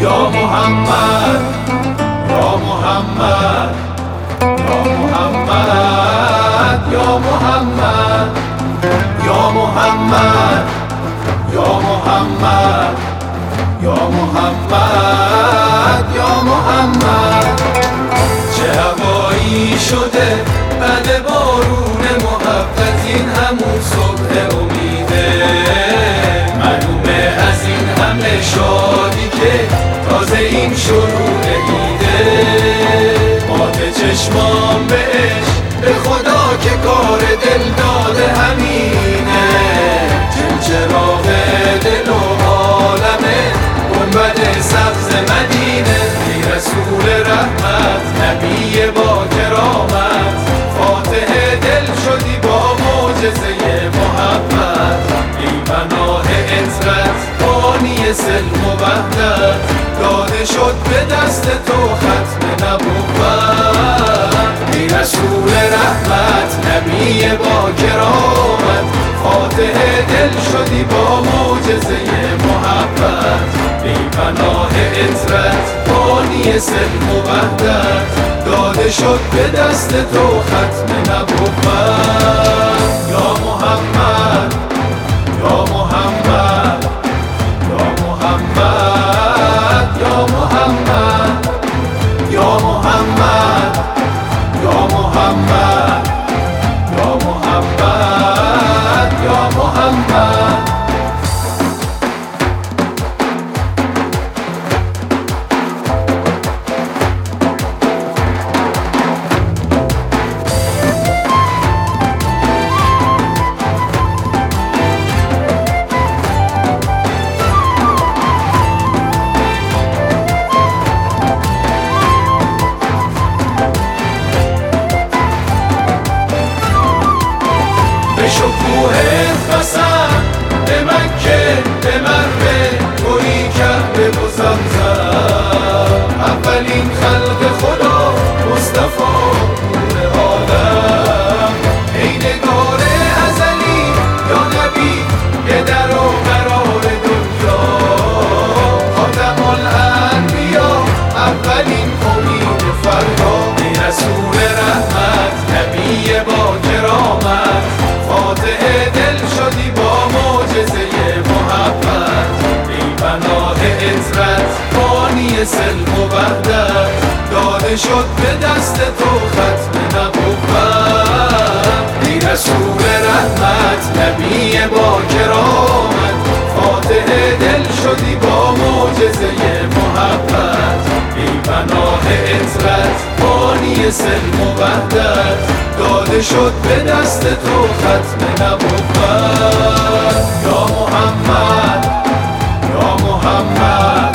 یا محمد یا محمد یا محمد یا محمد یا محمد یا محمد یا محمد یا محمد. چه هوایی شده بعد بارون محبت، این همون صبح امیده معلومه از این همه شادی که تازه این شروع دیده. مات چشمان بهش به خدا که کار دل داده همینه، چون چراغ دل و عالمه گنبد سبز مدینه. ای رسول رحمت نبی با کرامت، فاتح دل شدی با معجزه محبت. ای پناه عزت بانی سلم و وحدت، داده شد به دست تو ختم نبوت. ای رسول رحمت نبی با کرامت، فاتح دل شدی با معجزه محبت. ای پناه عطرت بانی سلم و وحدت، داده شد به دست تو ختم نبوت. یا محمد یا محمد یا محمد یا محمد یا محمد یا محمد یا محمد یا محمد. شد به دست تو ختم نبوت. ای رسول رحمت نبی با کرامت، فاتح دل شدی با معجزه محبت. ای پناه عطرت بانی سلم و وحدت، داده شد به دست تو ختم نبوت. یا محمد یا محمد